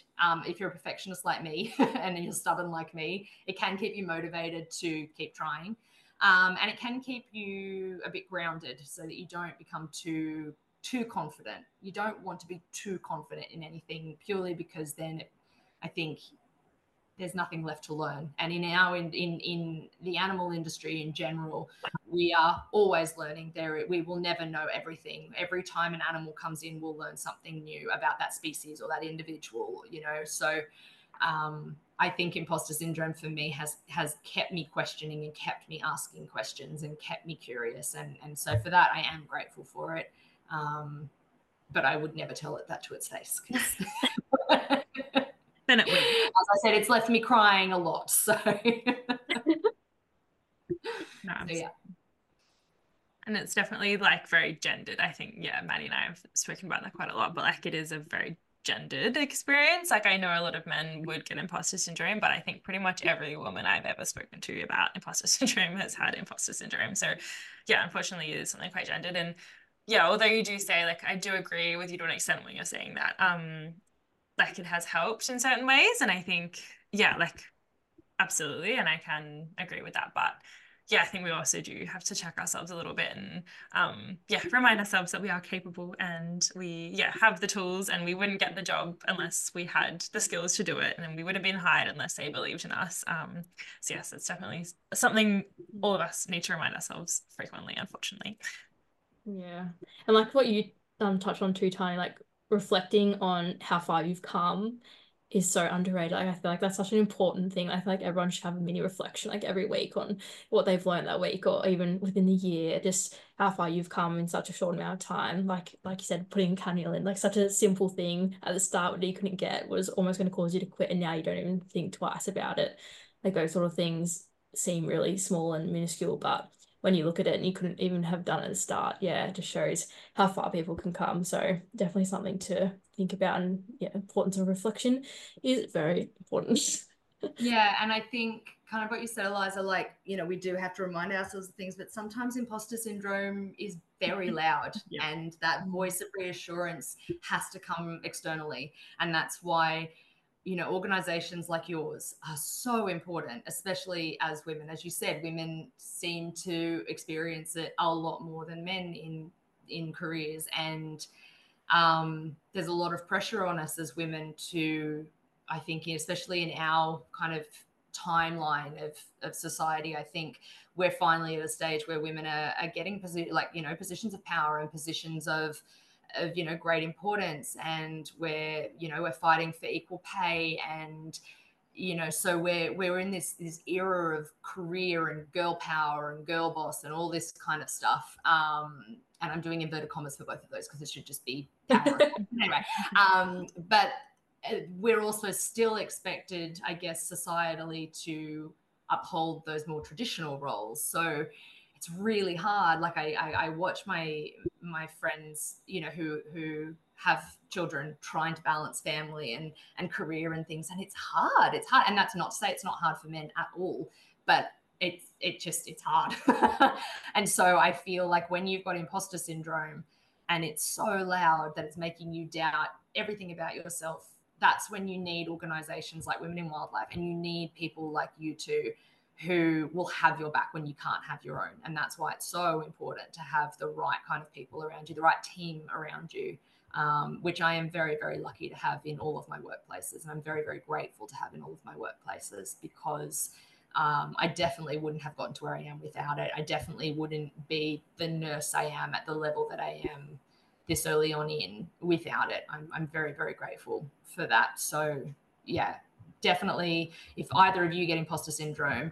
If you're a perfectionist like me and you're stubborn like me, it can keep you motivated to keep trying. And it can keep you a bit grounded so that you don't become too confident. You don't want to be too confident in anything, purely because then I think there's nothing left to learn. And in the animal industry in general, we are always learning. We will never know everything. Every time an animal comes in, we'll learn something new about that species or that individual, So I think imposter syndrome for me has kept me questioning and kept me asking questions and kept me curious. And so for that, I am grateful for it. But I would never tell it that to its face. Then it will. As I said, it's left me crying a lot. So, yeah. And it's definitely like very gendered. I think, yeah, Maddie and I have spoken about that quite a lot, but like it is a very gendered experience. Like, I know a lot of men would get imposter syndrome, but I think pretty much every woman I've ever spoken to about imposter syndrome has had imposter syndrome. So yeah, unfortunately it is something quite gendered. And yeah, although you do say, like, I do agree with you to an extent when you're saying that, like it has helped in certain ways. And I think, yeah, like absolutely. And I can agree with that, but yeah, I think we also do have to check ourselves a little bit and remind ourselves that we are capable and we have the tools, and we wouldn't get the job unless we had the skills to do it, and then we would have been hired unless they believed in us. So yes, it's definitely something all of us need to remind ourselves frequently, unfortunately. Yeah. And like what you touched on too, Tahnee, like reflecting on how far you've come is so underrated. Like, I feel like that's such an important thing. I feel like everyone should have a mini reflection like every week on what they've learned that week, or even within the year, just how far you've come in such a short amount of time. Like you said, putting cannula in, like such a simple thing at the start that you couldn't get was almost going to cause you to quit, and now you don't even think twice about it. Like those sort of things seem really small and minuscule, but when you look at it and you couldn't even have done it at the start, yeah, it just shows how far people can come. So definitely something to think about, and yeah, importance of reflection is very important. Yeah, and I think kind of what you said, Eliza, like, we do have to remind ourselves of things, but sometimes imposter syndrome is very loud. Yeah. And that voice of reassurance has to come externally. And that's why, organizations like yours are so important, especially as women. As you said, women seem to experience it a lot more than men in careers. And there's a lot of pressure on us as women to, I think, especially in our kind of timeline of society, I think we're finally at a stage where women are getting positions of power and positions of great importance, and we're fighting for equal pay, and so we're in this era of career and girl power and girl boss and all this kind of stuff, and I'm doing inverted commas for both of those because it should just be power. Anyway, but we're also still expected, I guess, societally to uphold those more traditional roles. So it's really hard. Like I watch my friends, who have children, trying to balance family and career and things, and it's hard. It's hard, and that's not to say it's not hard for men at all, but it's hard. And so I feel like when you've got imposter syndrome, and it's so loud that it's making you doubt everything about yourself, that's when you need organisations like Women in Wildlife, and you need people like you two who will have your back when you can't have your own. And that's why it's so important to have the right kind of people around you, the right team around you, which I am very, very lucky to have in all of my workplaces. And I'm very, very grateful to have in all of my workplaces, because I definitely wouldn't have gotten to where I am without it. I definitely wouldn't be the nurse I am at the level that I am this early on in without it. I'm very, very grateful for that. So yeah, definitely if either of you get imposter syndrome,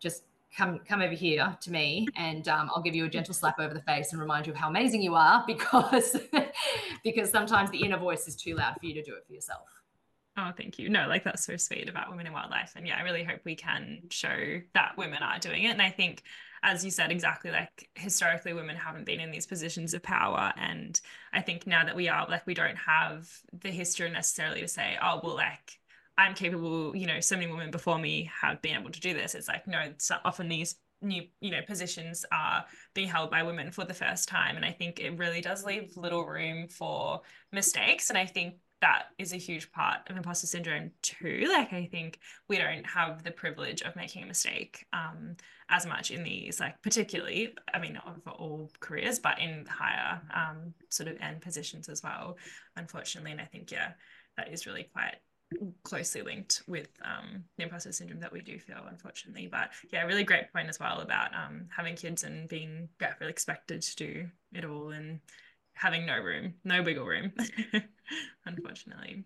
just come over here to me and I'll give you a gentle slap over the face and remind you of how amazing you are, because because sometimes the inner voice is too loud for you to do it for yourself. Oh, thank you. No, like that's so sweet about women in wildlife. And yeah, I really hope we can show that women are doing it. And I think, as you said, exactly, like historically women haven't been in these positions of power. And I think now that we are, like, we don't have the history necessarily to say, oh, well, like, I'm capable, you know, so many women before me have been able to do this. It's like, no, often these new, you know, positions are being held by women for the first time. And I think it really does leave little room for mistakes. And I think that is a huge part of imposter syndrome too. Like, I think we don't have the privilege of making a mistake as much in these, like, particularly, I mean, not for all careers, but in higher sort of end positions as well, unfortunately. And I think, yeah, that is really quite closely linked with the imposter syndrome that we do feel, unfortunately. But yeah, really great point as well about having kids and being really expected to do it all and having no room, no wiggle room, unfortunately.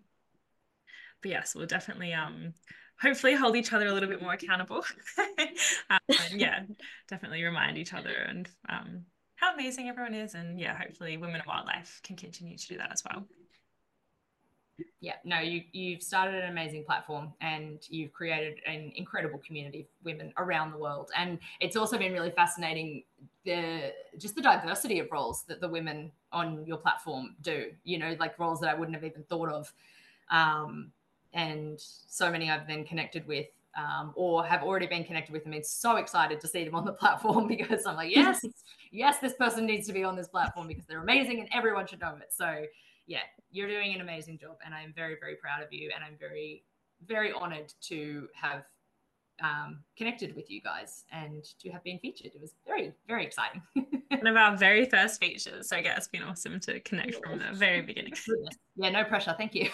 But yes, we'll definitely hopefully hold each other a little bit more accountable. And yeah, definitely remind each other and how amazing everyone is. And yeah, hopefully women in wildlife can continue to do that as well. Yeah, no, you've started an amazing platform and you've created an incredible community of women around the world. And it's also been really fascinating, just the diversity of roles that the women on your platform do, you know, like roles that I wouldn't have even thought of. And so many I've been connected with or have already been connected with them. It's so excited to see them on the platform because I'm like, yes, this person needs to be on this platform because they're amazing and everyone should know it. So yeah, you're doing an amazing job and I'm very, very proud of you. And I'm very, very honored to have connected with you guys and to have been featured. It was very, very exciting. One of our very first features. So yeah, it's been awesome to connect from the very beginning. Yeah, no pressure. Thank you.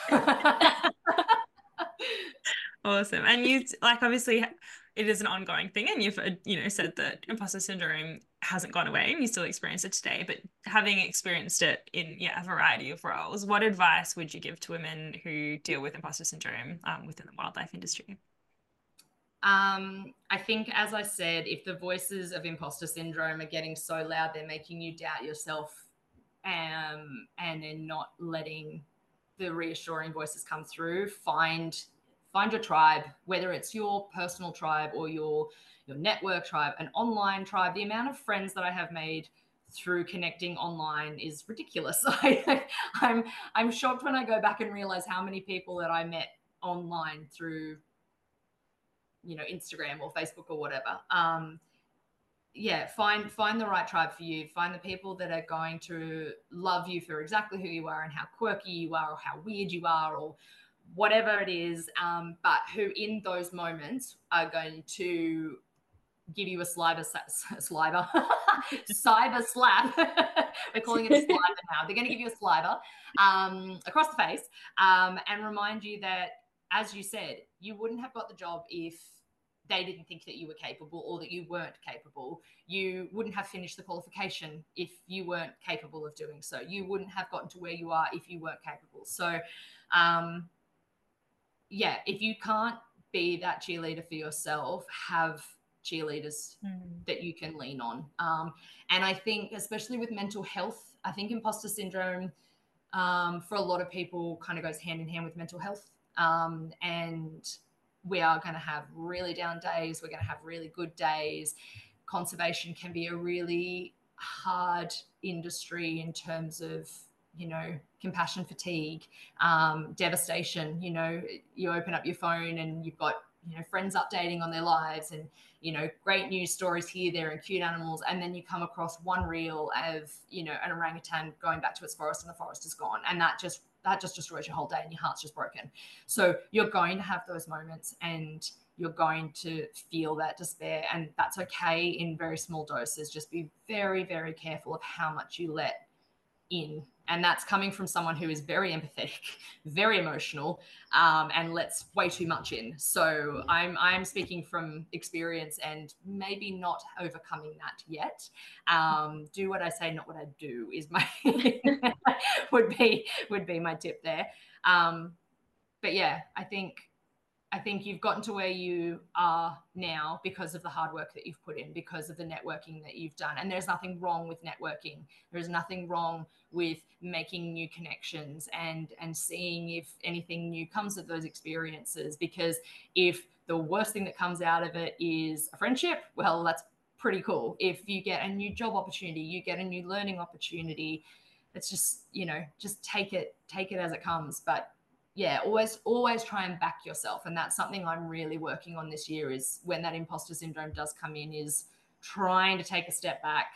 Awesome. And you, like, obviously it is an ongoing thing and you've, you know, said that imposter syndrome hasn't gone away and you still experience it today, but having experienced it in a variety of roles, what advice would you give to women who deal with imposter syndrome within the wildlife industry? I think, as I said, if the voices of imposter syndrome are getting so loud, they're making you doubt yourself and they're not letting the reassuring voices come through, find your tribe, whether it's your personal tribe or your network tribe, an online tribe. The amount of friends that I have made through connecting online is ridiculous. I'm shocked when I go back and realize how many people that I met online through, you know, Instagram or Facebook or whatever. Yeah, find the right tribe for you. Find the people that are going to love you for exactly who you are and how quirky you are or how weird you are or whatever it is, but who in those moments are going to give you a cyber slap. We're calling it a sliver now. They're going to give you a sliver across the face and remind you that, as you said, you wouldn't have got the job if they didn't think that you were capable or that you weren't capable. You wouldn't have finished the qualification if you weren't capable of doing so. You wouldn't have gotten to where you are if you weren't capable. So, yeah, if you can't be that cheerleader for yourself, have cheerleaders that you can lean on. And I think especially with mental health, I think imposter syndrome for a lot of people kind of goes hand in hand with mental health. And we are going to have really down days. We're going to have really good days. Conservation can be a really hard industry in terms of, you know, compassion fatigue, devastation. You know, you open up your phone and you've got, you know, friends updating on their lives and, you know, great news stories here, there, and cute animals. And then you come across one reel of, you know, an orangutan going back to its forest and the forest is gone. And that just destroys your whole day and your heart's just broken. So you're going to have those moments and you're going to feel that despair, and that's okay in very small doses. Just be very, very careful of how much you let in And that's coming from someone who is very empathetic, very emotional, and lets way too much in. So I'm speaking from experience and maybe not overcoming that yet. Do what I say, not what I do is my would be my tip there. But yeah, I think you've gotten to where you are now because of the hard work that you've put in, because of the networking that you've done. And there's nothing wrong with networking. There is nothing wrong with making new connections and seeing if anything new comes of those experiences. Because if the worst thing that comes out of it is a friendship, well, that's pretty cool. If you get a new job opportunity, you get a new learning opportunity. It's just, you know, just take it as it comes. But yeah, always try and back yourself. And that's something I'm really working on this year, is when that imposter syndrome does come in, is trying to take a step back.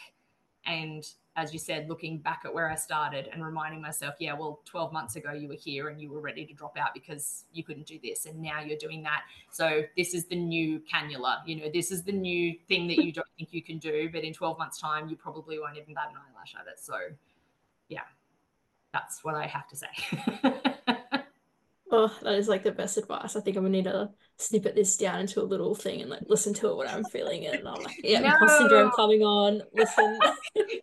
And as you said, looking back at where I started and reminding myself, yeah, well, 12 months ago you were here and you were ready to drop out because you couldn't do this. And now you're doing that. So this is the new cannula, you know, this is the new thing that you don't think you can do, but in 12 months time, you probably won't even bat an eyelash at it. So yeah, that's what I have to say. Oh, that is like the best advice. I think I'm gonna need to snippet this down into a little thing and like listen to it when I'm feeling it. And I'm like, yeah, imposter syndrome coming on. Listen.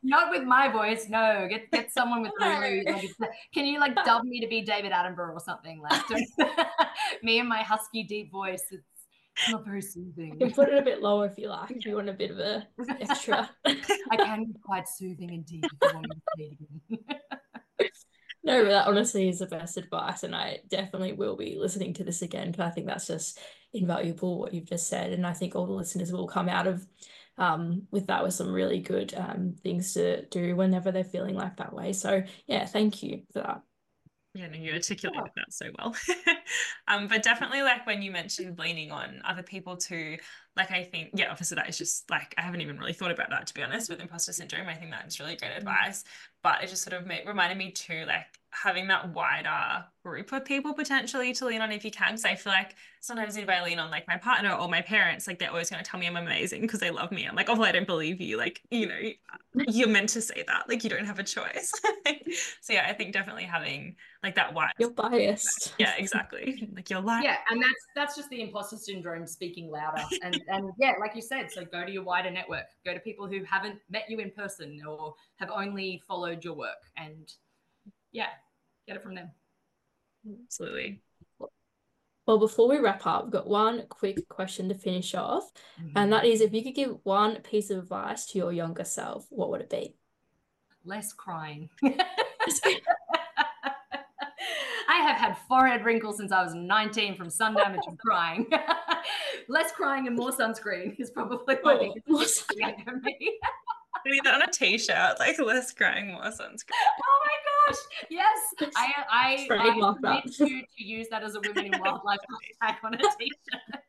Not with my voice. No, get someone with really. Like, can you like dub me to be David Attenborough or something? Like me and my husky deep voice. It's not very soothing. You can put it a bit lower if you like. If you want a bit of a extra. I can be quite soothing and deep if you want me to again. No, but that honestly is the best advice, and I definitely will be listening to this again, because I think that's just invaluable what you've just said, and I think all the listeners will come out of with that with some really good things to do whenever they're feeling like that way. So yeah, thank you for that. Yeah, no, you articulated that so well. But definitely, like when you mentioned leaning on other people too, like I think, yeah, obviously that is just like, I haven't even really thought about that, to be honest, with imposter syndrome. I think that is really great advice. But it just sort of reminded me too, like having that wider group of people potentially to lean on if you can. Because I feel like sometimes if I lean on like my partner or my parents, like they're always going to tell me I'm amazing because they love me. I'm like, oh, well, I don't believe you. Like, you know, you're meant to say that. Like, you don't have a choice. So yeah, I think definitely having like that wide. You're biased. Yeah, exactly. Like you're lying. Yeah, and that's just the imposter syndrome speaking louder. And yeah, like you said, so go to your wider network. Go to people who haven't met you in person or have only followed your work, and yeah, get it from them. Absolutely. Well, before we wrap up, we've got one quick question to finish off. Mm-hmm. And that is, if you could give one piece of advice to your younger self, what would it be? Less crying. I have had forehead wrinkles since I was 19 from sun damage and crying. Less crying and more sunscreen is probably my biggest thing for me. I need that on a t-shirt, like less crying, more sunscreen. Oh my gosh, yes. I need to use that as a Women in Wildlife hashtag on a t-shirt.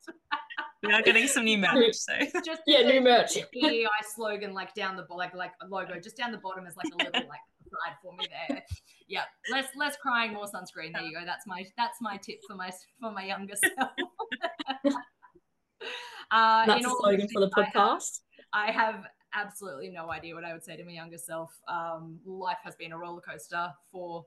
We are getting some new merch, so just new merch. EEI slogan, like down the like logo, just down the bottom is like a little like slide for me there. Yeah, less crying, more sunscreen. There you go. That's my tip for my younger self. That's the slogan for the podcast. I have absolutely no idea what I would say to my younger self. Life has been a roller coaster for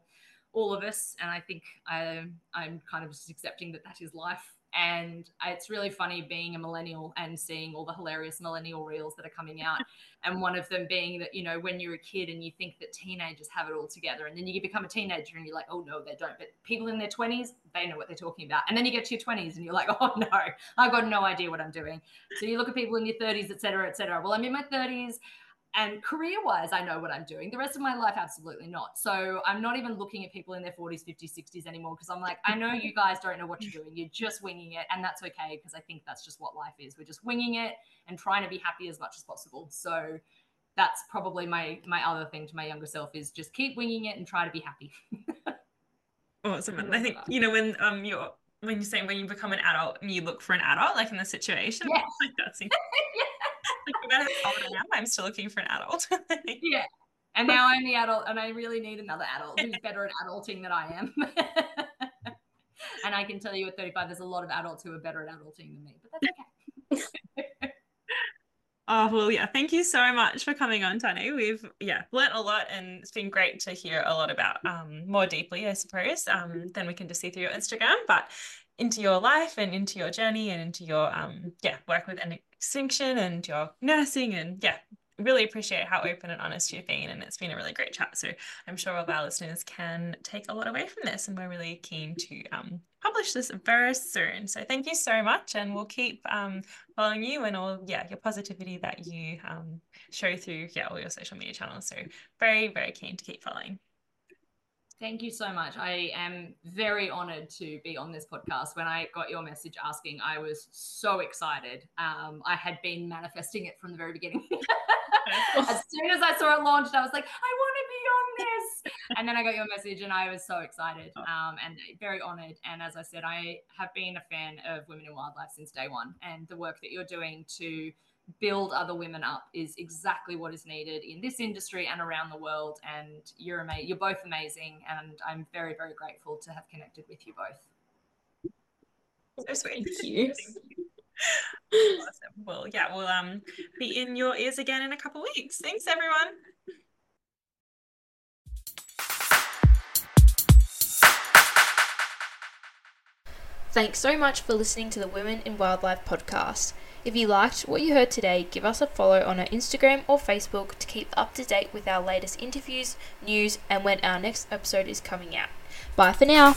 all of us, and I think I'm kind of just accepting that that is life. And it's really funny being a millennial and seeing all the hilarious millennial reels that are coming out, and one of them being that, you know, when you're a kid and you think that teenagers have it all together, and then you become a teenager and you're like, oh no, they don't. But people in their 20s, they know what they're talking about. And then you get to your 20s and you're like, oh no, I've got no idea what I'm doing. So you look at people in your 30s, et cetera, et cetera. Well, I'm in my 30s and career-wise, I know what I'm doing. The rest of my life, absolutely not. So I'm not even looking at people in their 40s, 50s, 60s anymore, because I'm like, I know you guys don't know what you're doing. You're just winging it, and that's okay, because I think that's just what life is. We're just winging it and trying to be happy as much as possible. So that's probably my other thing to my younger self, is just keep winging it and try to be happy. Awesome. I think, you know, when you're saying when you become an adult and you look for an adult, like in the situation, yes. Like that's incredible. Yeah. Like, no matter how old I am, I'm still looking for an adult. Yeah. And now I'm the adult, and I really need another adult who's better at adulting than I am. And I can tell you at 35, there's a lot of adults who are better at adulting than me, but that's okay. Oh, well, yeah, thank you so much for coming on, Tahnee. We've, learnt a lot, and it's been great to hear a lot about more deeply, I suppose, than we can just see through your Instagram, but into your life and into your journey and into your, work with End Extinction and your nursing, and really appreciate how open and honest you've been, and it's been a really great chat. So I'm sure all of our listeners can take a lot away from this, and we're really keen to publish this very soon. So thank you so much, and we'll keep following you and all your positivity that you show through all your social media channels. So very, very keen to keep following. Thank you so much. I am very honoured to be on this podcast. When I got your message asking, I was so excited. I had been manifesting it from the very beginning. As soon as I saw it launched, I was like, I want to be on this. And then I got your message and I was so excited and very honoured. And as I said, I have been a fan of Women in Wildlife since day one. And the work that you're doing to build other women up is exactly what is needed in this industry and around the world. And you're both amazing, and I'm very, very grateful to have connected with you both. So sweet. Thank you. Awesome. Well, we'll be in your ears again in a couple of weeks. Thanks, everyone. Thanks so much for listening to the Women in Wildlife podcast. If you liked what you heard today, give us a follow on our Instagram or Facebook to keep up to date with our latest interviews, news, and when our next episode is coming out. Bye for now.